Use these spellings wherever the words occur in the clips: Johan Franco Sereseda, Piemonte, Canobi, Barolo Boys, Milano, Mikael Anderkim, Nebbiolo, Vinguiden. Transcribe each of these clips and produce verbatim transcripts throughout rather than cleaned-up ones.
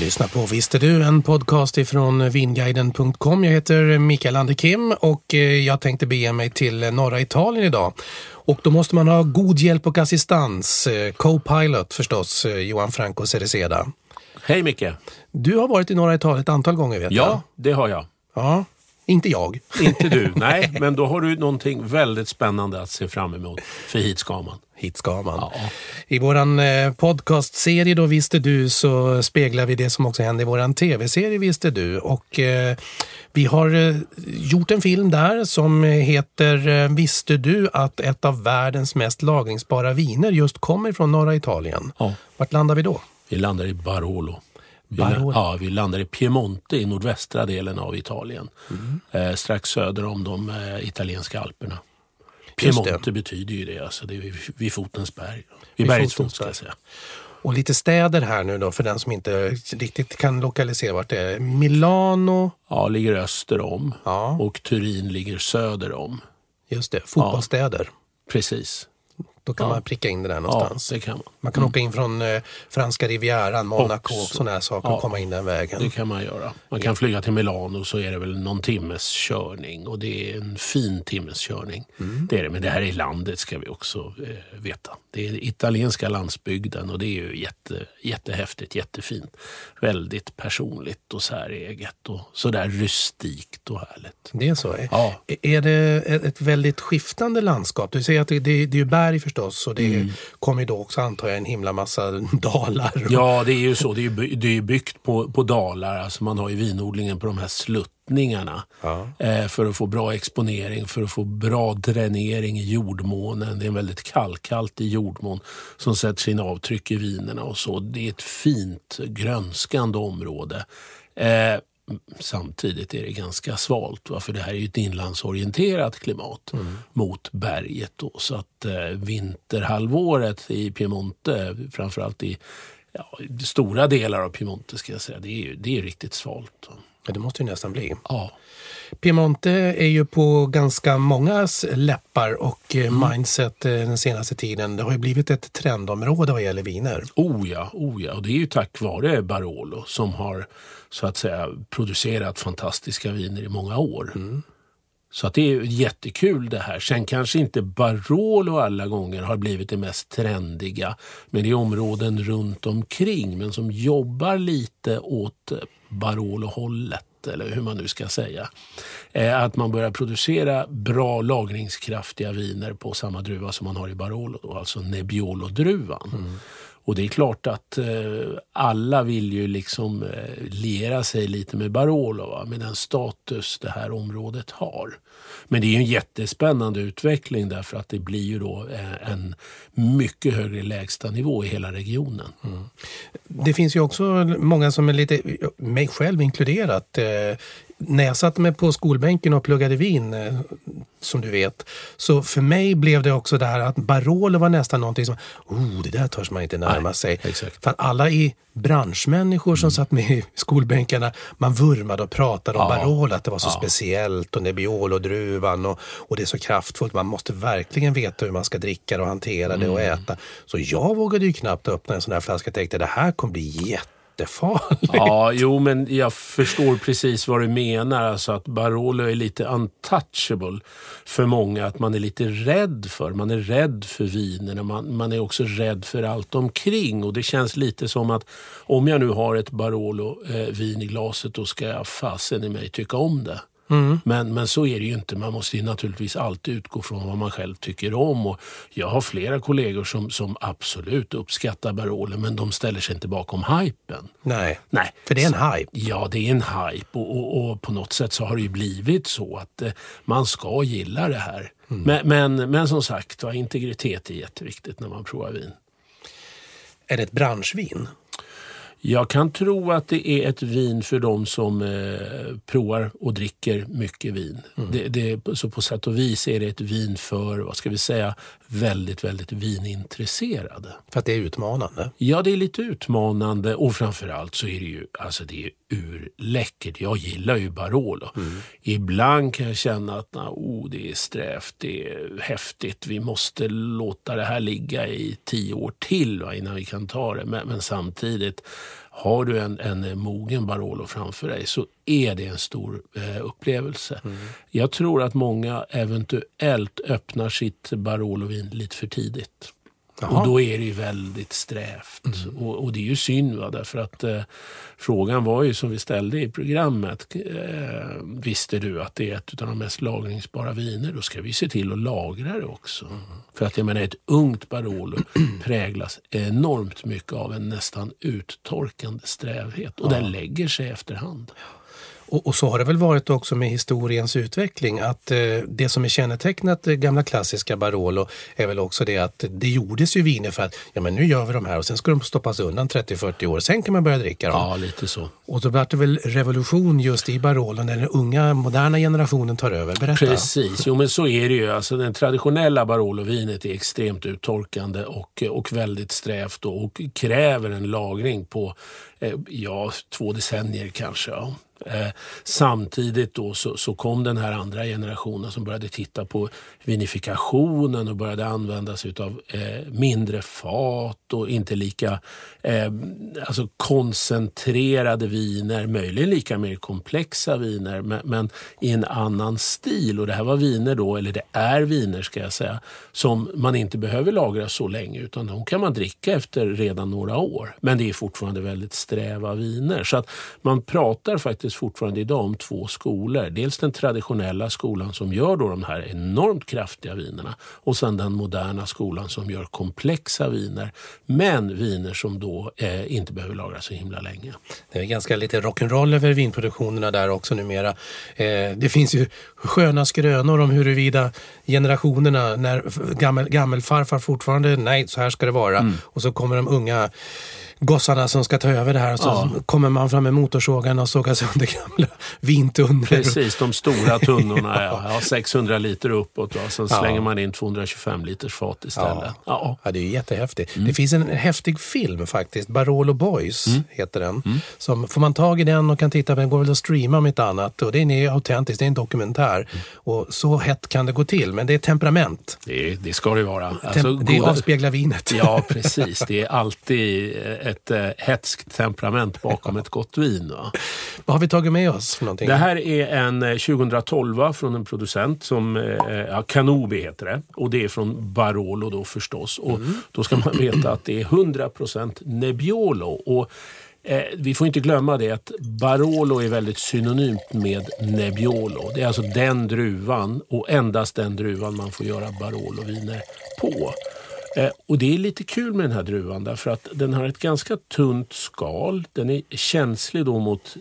Lyssna på Visste du, en podcast ifrån vinguiden punkt com. Jag heter Mikael Anderkim och jag tänkte bege mig till norra Italien idag. Och då måste man ha god hjälp och assistans. Co-pilot förstås, Johan Franco Sereseda. Hej Micke! Du har varit i norra Italien ett antal gånger, vet jag. Ja, det har jag. Ja, inte jag. Inte du, nej. Men då har du någonting väldigt spännande att se fram emot, för hit ska man. Hit ska man. Ja. I våran podcastserie då Visste du, så speglar vi det som också hände i våran tv-serie Visste du, och eh, vi har eh, gjort en film där som heter eh, Visste du att ett av världens mest lagringsbara viner just kommer från norra Italien. Ja. Vart landar vi då? Vi landar i Barolo. Barolo. Ja, vi landar i Piemonte i nordvästra delen av Italien. Mm. Eh, strax söder om de eh, italienska alperna. Piemonte betyder ju det, alltså det är vid fotens berg. Vid bergets fot, ska jag säga. Och lite städer här nu då, för den som inte riktigt kan lokalisera vart det är. Milano. Ja, ligger öster om. Ja. Och Turin ligger söder om. Just det, fotbollsstäder. Ja, precis. Då kan ja. man pricka in det där någonstans. Ja, det kan man. Man kan mm. åka in från eh, franska rivieran, Monaco och sådana här saker ja. och komma in den vägen. Det kan man göra. Man kan flyga till Milano, så är det väl någon timmes körning. Och det är en fin timmes körning. Mm. Det är det, men det här i landet ska vi också eh, veta. Det är italienska landsbygden och det är ju jätte, jättehäftigt, jättefint. Väldigt personligt och säreget och sådär rustikt och härligt. Det är så. Ja. Är, är det ett väldigt skiftande landskap? Du säger att det, det, det är ju berg för förstås, och det mm. kommer ju då också antar jag en himla massa dalar. Ja, det är ju så. Det är, by- det är byggt på, på dalar. Alltså man har ju vinodlingen på de här sluttningarna ja. eh, för att få bra exponering, för att få bra dränering i jordmånen. Det är en väldigt kalkhaltig jordmån som sätter sina avtryck i vinerna och så. Det är ett fint grönskande område. Eh, Samtidigt är det ganska svalt, va? För det här är ju ett inlandsorienterat klimat mm. mot berget då. Så att eh, vinterhalvåret i Piemonte, framförallt i ja, stora delar av Piemonte ska jag säga, det är ju det är riktigt svalt. Ja, det måste ju nästan bli. Ja. Piemonte är ju på ganska många läppar och mm. mindset den senaste tiden. Det har ju blivit ett trendområde vad gäller viner. Oh ja, oh ja. Och det är ju tack vare Barolo som har så att säga producerat fantastiska viner i många år. Mm. Så att det är jättekul det här. Sen kanske inte Barolo alla gånger har blivit det mest trendiga, men det är områden runt omkring men som jobbar lite åt Barolo-hållet, eller hur man nu ska säga. Att man börjar producera bra lagringskraftiga viner på samma druva som man har i Barolo då, alltså Nebbiolo-druvan. Mm. Och det är klart att eh, alla vill ju liksom eh, liera sig lite med Barolo, va? Med den status det här området har. Men det är ju en jättespännande utveckling därför att det blir ju då eh, en mycket högre lägsta nivå i hela regionen. Mm. Det finns ju också många som är lite, mig själv inkluderat, eh, när jag satte mig på skolbänken och pluggade vin, som du vet, så för mig blev det också det här att Barolo var nästan någonting som, oh, det där törs man inte närma Nej, sig. Exakt. För alla i branschmänniskor som mm. satt med i skolbänkarna, man vurmade och pratade om ja. Barolo, att det var så ja. speciellt och Nebbiolo och druvan och, och det är så kraftfullt, man måste verkligen veta hur man ska dricka och hantera det mm. och äta. Så jag vågade ju knappt öppna en sån här flaska och tänkte, det här kommer bli jätte Ja, jo, men jag förstår precis vad du menar. Alltså att Barolo är lite untouchable för många. Att man är lite rädd för. Man är rädd för vinerna. Man, man är också rädd för allt omkring. Och det känns lite som att om jag nu har ett Barolo-vin eh, i glaset, då ska jag fasen i mig tycka om det. Mm. Men, men så är det ju inte. Man måste ju naturligtvis alltid utgå från vad man själv tycker om. Och jag har flera kollegor som, som absolut uppskattar Barolo, men de ställer sig inte bakom hypen. Nej, Nej. För det är en så, hype. Ja, det är en hype. Och, och, och på något sätt så har det ju blivit så att eh, man ska gilla det här. Mm. Men, men, men som sagt, ja, integritet är jätteviktigt när man provar vin. Är det ett branschvin? Jag kan tro att det är ett vin för de som eh, provar och dricker mycket vin. Mm. Det, det, så på sätt och vis är det ett vin för, vad ska vi säga, väldigt, väldigt vinintresserade. För att det är utmanande? Ja, det är lite utmanande och framförallt så är det ju, alltså det är urläckert. Jag gillar ju Barolo. Mm. Ibland kan jag känna att na, oh, det är strävt, det är häftigt. Vi måste låta det här ligga i tio år till va, innan vi kan ta det. Men, men samtidigt har du en, en mogen Barolo framför dig så är det en stor eh, upplevelse. Mm. Jag tror att många eventuellt öppnar sitt Barolovin lite för tidigt. Jaha. Och då är det ju väldigt strävt. Mm. Och, och det är ju synd va, därför att eh, frågan var ju som vi ställde i programmet. Eh, visste du att det är ett av de mest lagringsbara viner? Då ska vi se till att lagra det också. Mm. För att jag menar, ett ungt Barolo präglas enormt mycket av en nästan uttorkande strävhet. Och ja. Den lägger sig efterhand. Och, och så har det väl varit också med historiens utveckling att eh, det som är kännetecknat eh, gamla klassiska Barolo är väl också det att det gjordes ju viner för att ja, men nu gör vi de här och sen ska de stoppas undan trettio fyrtio år, sen kan man börja dricka dem. Ja, lite så. Och då blev det väl revolution just i Barolo när den unga, moderna generationen tar över. Berätta. Precis, jo men så är det ju. Alltså den traditionella Barolo-vinet är extremt uttorkande och, och väldigt strävt och, och kräver en lagring på eh, ja, två decennier kanske, ja. Eh, samtidigt då så, så kom den här andra generationen som började titta på vinifikationen och började använda sig av eh, mindre fat och inte lika eh, alltså koncentrerade viner, möjligen lika mer komplexa viner men, men i en annan stil. Och det här var viner då, eller det är viner ska jag säga, som man inte behöver lagra så länge utan de kan man dricka efter redan några år, men det är fortfarande väldigt sträva viner. Så att man pratar faktiskt fortfarande idag om två skolor. Dels den traditionella skolan som gör då de här enormt kraftiga vinerna och sen den moderna skolan som gör komplexa viner, men viner som då eh, inte behöver lagras så himla länge. Det är ganska lite rock'n'roll över vinproduktionerna där också numera. Eh, det finns ju sköna skrönor om huruvida generationerna när gammel, gammelfarfar fortfarande, nej så här ska det vara, mm. och så kommer de unga gossarna som ska ta över det här och så ja. Kommer man fram med motorsågarna och sågar sönder gamla vintunnor. Precis, de stora tunnorna. ja. Ja, sexhundra liter uppåt och sen slänger ja. man in tvåhundratjugofem liters fat istället. Ja, ja. ja det är ju jättehäftigt. Mm. Det finns en häftig film faktiskt, Barolo Boys mm. heter den. Mm. Som, får man tag i den och kan titta på den, går väl att streama om ett annat. Och det är autentiskt, det är en dokumentär. Mm. Och så hett kan det gå till, men det är temperament. Det, det ska det vara. Alltså, Tem- det avspeglar vinet. Ja, precis. Det är alltid ett eh, hätskt temperament bakom ett gott vin. Va? Vad har vi tagit med oss för någonting? Det här är en eh, tjugotolv från en producent som eh, ja, Canobi heter det. Och det är från Barolo då förstås. Och mm. då ska man veta att det är hundra procent Nebbiolo. Och eh, vi får inte glömma det att Barolo är väldigt synonymt med Nebbiolo. Det är alltså den druvan och endast den druvan man får göra Barolo-viner på. Eh, och det är lite kul med den här druvan därför att den har ett ganska tunt skal. Den är känslig då mot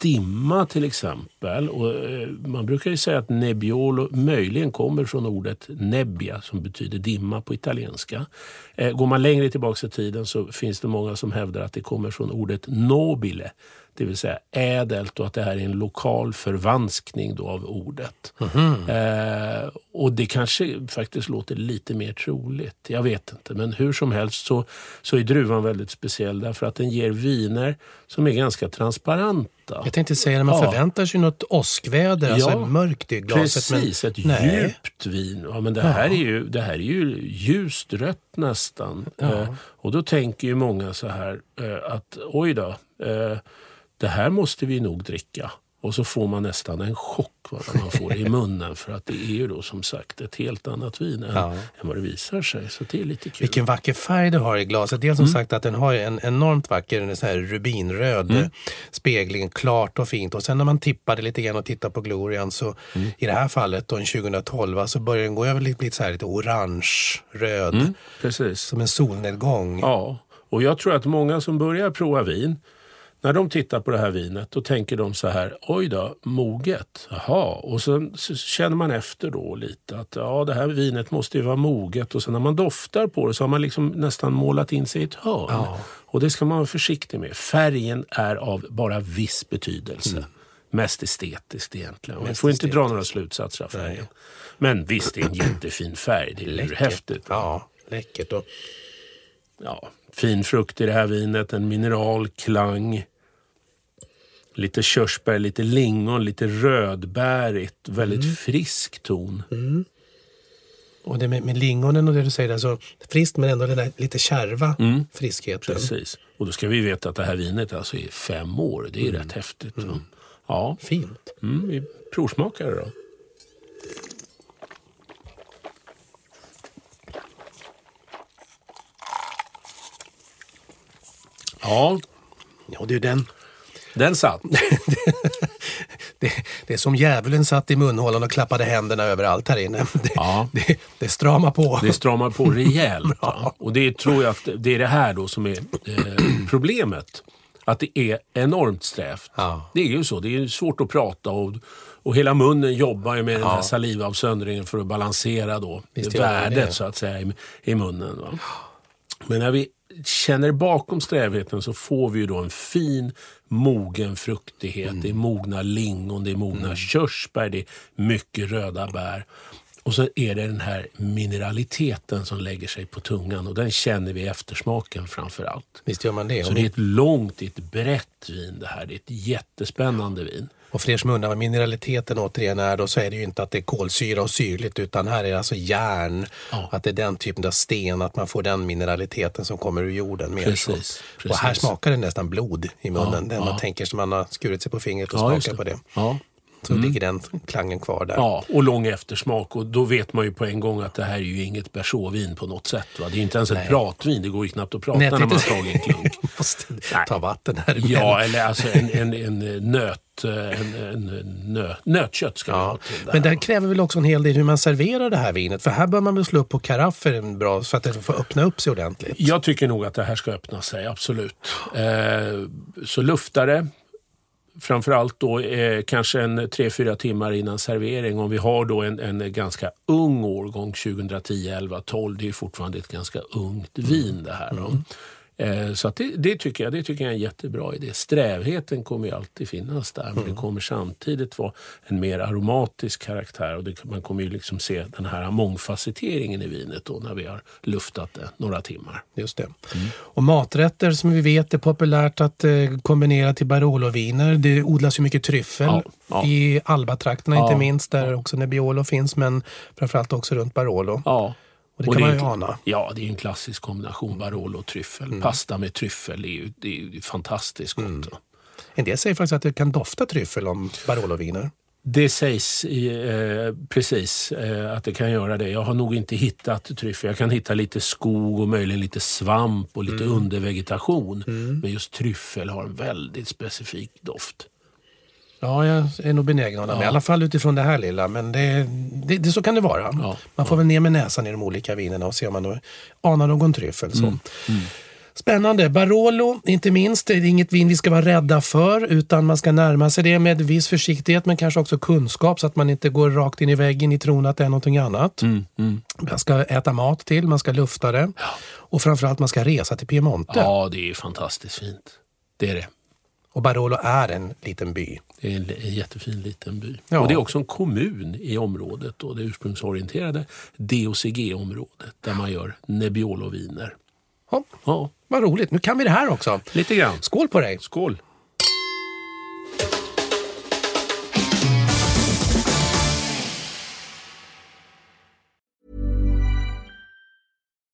dimma till exempel. Och, eh, man brukar ju säga att Nebbiolo möjligen kommer från ordet nebbia som betyder dimma på italienska. Eh, går man längre tillbaka i tiden så finns det många som hävdar att det kommer från ordet nobile. det vill säga ädelt, och att det här är en lokal förvanskning då av ordet. Mm-hmm. Eh, och det kanske faktiskt låter lite mer troligt, jag vet inte. Men hur som helst så, så är druvan väldigt speciell därför att den ger viner som är ganska transparenta. Jag tänkte säga, när man ja. förväntar sig något åskväder, ja, alltså mörkt i glaset. Precis, men... ett nej. djupt vin. Ja, men det, här ja. är ju, det här är ju ljust rött nästan. Ja. Eh, och då tänker ju många så här eh, att oj då, eh, det här måste vi nog dricka. Och så får man nästan en chock vad man får i munnen, för att det är ju då som sagt ett helt annat vin än, ja. än vad det visar sig, så det är lite kul. Vilken vacker färg det har i glaset. Dels som mm. sagt att den har en enormt vacker, en så här rubinröd mm. spegling, klart och fint. Och sen när man tippade lite grann och tittar på glorian så mm. i det här fallet då en tjugotolv så börjar den gå över lite, lite så här lite orange-röd. Mm. Precis. Som en solnedgång. Ja, och jag tror att många som börjar prova vin, när de tittar på det här vinet, då tänker de så här, oj då, moget, jaha. Och sen så känner man efter då lite att ja, det här vinet måste ju vara moget. Och sen när man doftar på det så har man liksom nästan målat in sig i ett hörn. Ja. Och det ska man vara försiktig med. Färgen är av bara viss betydelse. Mm. Mest estetiskt egentligen. Man får inte dra några slutsatser av färgen. Nej. Men visst, det är en jättefin färg. Det är läckert. Häftigt. Ja, läckert och... ja, fin frukt i det här vinet, en mineralklang, lite körsbär, lite lingon, lite rödbärigt, väldigt mm. frisk ton. Mm. Och det med, med lingonen och det du säger där, så friskt men ändå den där lite kärva mm. friskheten. Precis, och då ska vi veta att det här vinet alltså är fem år, det är mm. rätt häftigt. Mm. Ja. Fint. Mm, vi provsmakar det då. Ja, ja det är den. Den satt. det, det är som djävulen satt i munhålan och klappade händerna överallt här inne. Det, ja. det, det stramar på. Det stramar på rejält. Ja. Och det tror jag att det är det här då som är eh, problemet. Att det är enormt strävt. Ja. Det är ju så. Det är svårt att prata och, och hela munnen jobbar ju med ja. den här salivavsöndringen för att balansera då det värdet det. så att säga i, i munnen. Va? Men när vi känner bakom strävheten så får vi ju då en fin mogen fruktighet, mm. det är mogna lingon, det är mogna mm. körsbär, det är mycket röda bär, och så är det den här mineraliteten som lägger sig på tungan, och den känner vi i eftersmaken framför allt. Visst gör man det. Så det är ett långt, ett brett vin det här, det är ett jättespännande vin. Och för er som undrar vad mineraliteten återigen är då, så är det ju inte att det är kolsyra och syrligt, utan här är det alltså järn, ja. att det är den typen av sten, att man får den mineraliteten som kommer ur jorden. Mer precis, precis. Och här smakar det nästan blod i munnen, ja, den ja. man tänker som man har skurit sig på fingret och ja, smakar på det. Ja. Så mm. ligger den klangen kvar där. Ja, och lång eftersmak. Och då vet man ju på en gång att det här är ju inget bershåvin på något sätt. Va? Det är ju inte ens Nej. ett pratvin. Det går ju knappt att prata Nej, när man har tagit en klunk. Ta vatten här. Ja, eller alltså en, en, en nöt. En, en, en nö, nötkött ska ja. till där. Men det kräver väl också en hel del hur man serverar det här vinet, för här bör man väl slå upp på karaffer bra så att det får öppna upp sig ordentligt. Jag tycker nog att det här ska öppna sig, absolut. Eh, så luftare framförallt då eh, kanske en tre fyra timmar innan servering. Om vi har då en, en ganska ung årgång tjugo tio elva tolv, det är fortfarande ett ganska ungt vin det här då. Mm. Så att det, det, tycker jag, det tycker jag är en jättebra idé. Strävheten kommer ju alltid finnas där, men mm. det kommer samtidigt vara en mer aromatisk karaktär, och det, man kommer ju liksom se den här mångfacetteringen i vinet då när vi har luftat det några timmar. Just det. Mm. Och maträtter som vi vet är populärt att eh, kombinera till Barolo-viner. Det odlas ju mycket tryffel ja, ja. i Albatrakterna ja, inte minst, där ja. också Nebbiolo finns, men framförallt också runt Barolo. Ja. Och det, och kan det man ju ana. Ja, det är en klassisk kombination, Barolo och tryffel. Mm. Pasta med tryffel är ju, det är ju fantastiskt gott. Mm. En del säger faktiskt att det kan dofta tryffel om Barolo-viner. Det sägs eh, precis eh, att det kan göra det. Jag har nog inte hittat tryffel. Jag kan hitta lite skog och möjligen lite svamp och lite mm. undervegetation. Mm. Men just tryffel har en väldigt specifik doft. Ja, jag är nog benägen honom. Ja. I alla fall utifrån det här lilla. Men det, det, det så kan det vara. Ja, man ja. får väl ner med näsan i de olika vinerna och se om man då anar någon tryffel. Så. Mm. Mm. Spännande. Barolo, inte minst. Det är inget vin vi ska vara rädda för, utan man ska närma sig det med viss försiktighet, men kanske också kunskap, så att man inte går rakt in i väggen i tron att det är någonting annat. Mm. Mm. Man ska äta mat till, man ska lufta det. Ja. Och framförallt man ska resa till Piemonte. Ja, det är fantastiskt fint. Det är det. Och Barolo är en liten by. Det är en jättefin liten by. Ja. Och det är också en kommun i området, och det ursprungsorienterade D O C G-området där man gör Nebbiolo-viner. Ja. Ja, vad roligt. Nu kan vi det här också. Lite grann. Skål på dig. Skål.